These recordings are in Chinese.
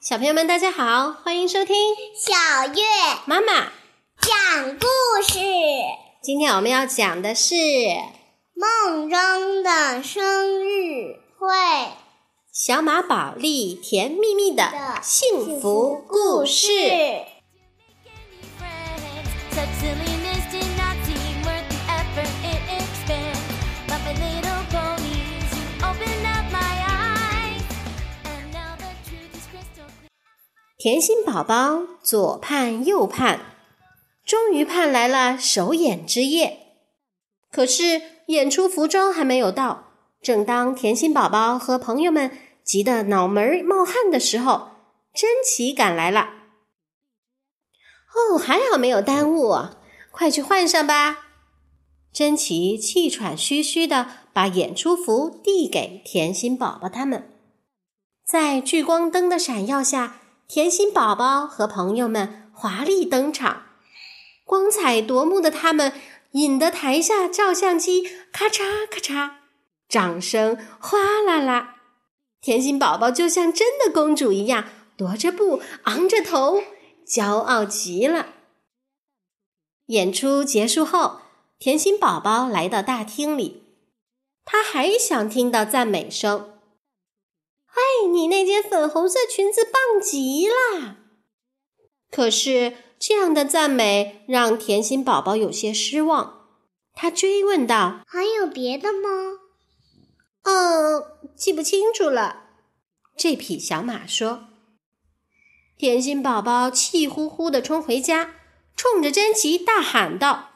小朋友们大家好，欢迎收听小月妈妈讲故事。今天我们要讲的是梦中的生日会，小马宝莉甜蜜蜜的幸福故事。甜心宝宝左盼右盼，终于盼来了首演之夜。可是演出服装还没有到，正当甜心宝宝和朋友们急得脑门冒汗的时候，珍奇赶来了。哦，还好没有耽误啊，快去换上吧。珍奇气喘吁吁地把演出服递给甜心宝宝他们。在聚光灯的闪耀下，甜心宝宝和朋友们华丽登场，光彩夺目的他们引得台下照相机咔嚓咔嚓，掌声哗啦啦。甜心宝宝就像真的公主一样，踱着步，昂着头，骄傲极了。演出结束后，甜心宝宝来到大厅里，她还想听到赞美声。哎，你那件粉红色裙子棒极了！可是这样的赞美让甜心宝宝有些失望，她追问道：“还有别的吗？”“记不清楚了。”这匹小马说。甜心宝宝气呼呼地冲回家，冲着珍奇大喊道：“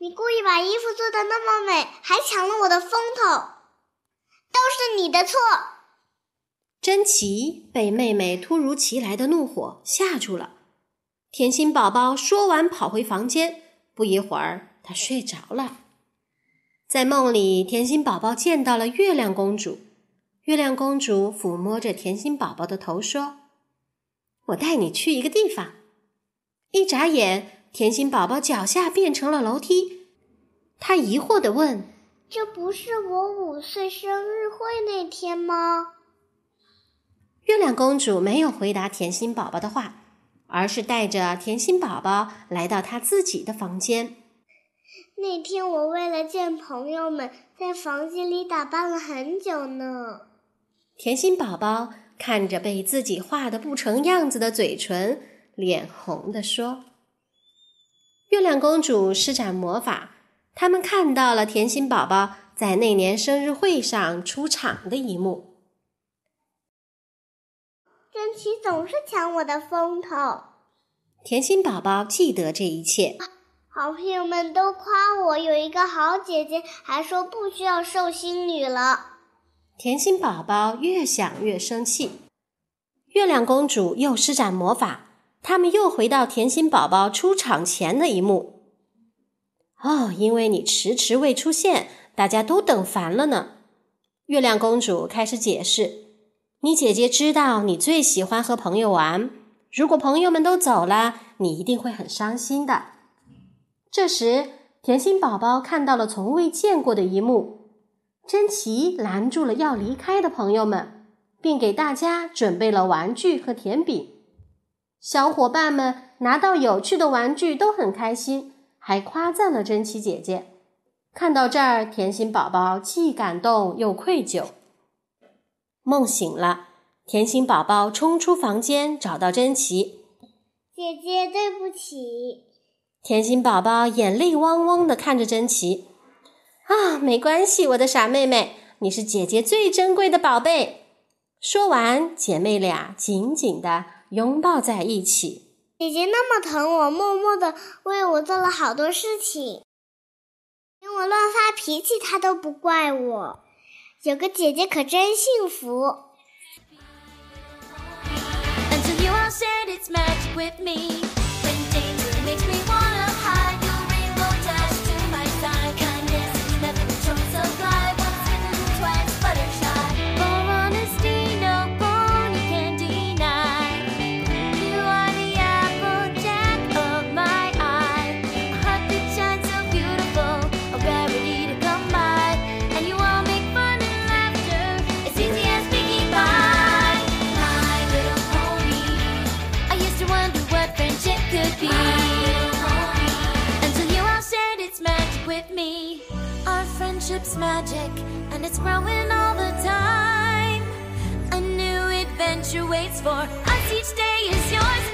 你故意把衣服做得那么美，还抢了我的风头，都是你的错！”珍奇被妹妹突如其来的怒火吓住了，甜心宝宝说完跑回房间，不一会儿她睡着了。在梦里，甜心宝宝见到了月亮公主，月亮公主抚摸着甜心宝宝的头说：“我带你去一个地方。”一眨眼，甜心宝宝脚下变成了楼梯，她疑惑地问：“这不是我5岁生日会那天吗？”月亮公主没有回答甜心宝宝的话，而是带着甜心宝宝来到她自己的房间。那天我为了见朋友们，在房间里打扮了很久呢。甜心宝宝看着被自己画得不成样子的嘴唇，脸红地说。月亮公主施展魔法，他们看到了甜心宝宝在那年生日会上出场的一幕。珍奇总是抢我的风头，甜心宝宝记得这一切。好朋友们都夸我有一个好姐姐，还说不需要寿星女了。甜心宝宝越想越生气。月亮公主又施展魔法，他们又回到甜心宝宝出场前的一幕。哦，因为你迟迟未出现，大家都等烦了呢。月亮公主开始解释。你姐姐知道你最喜欢和朋友玩，如果朋友们都走了，你一定会很伤心的。这时，甜心宝宝看到了从未见过的一幕，珍奇拦住了要离开的朋友们，并给大家准备了玩具和甜饼。小伙伴们拿到有趣的玩具都很开心，还夸赞了珍奇姐姐。看到这儿，甜心宝宝既感动又愧疚。梦醒了，甜心宝宝冲出房间，找到珍奇。姐姐，对不起。甜心宝宝眼泪汪汪地看着珍奇。啊，没关系，我的傻妹妹，你是姐姐最珍贵的宝贝。说完，姐妹俩紧紧地拥抱在一起。姐姐那么疼我，默默地为我做了好多事情，连我乱发脾气，她都不怪我。有个姐姐可真幸福。Friendship's magic, and it's growing all the time. A new adventure waits for us. Each day is yours.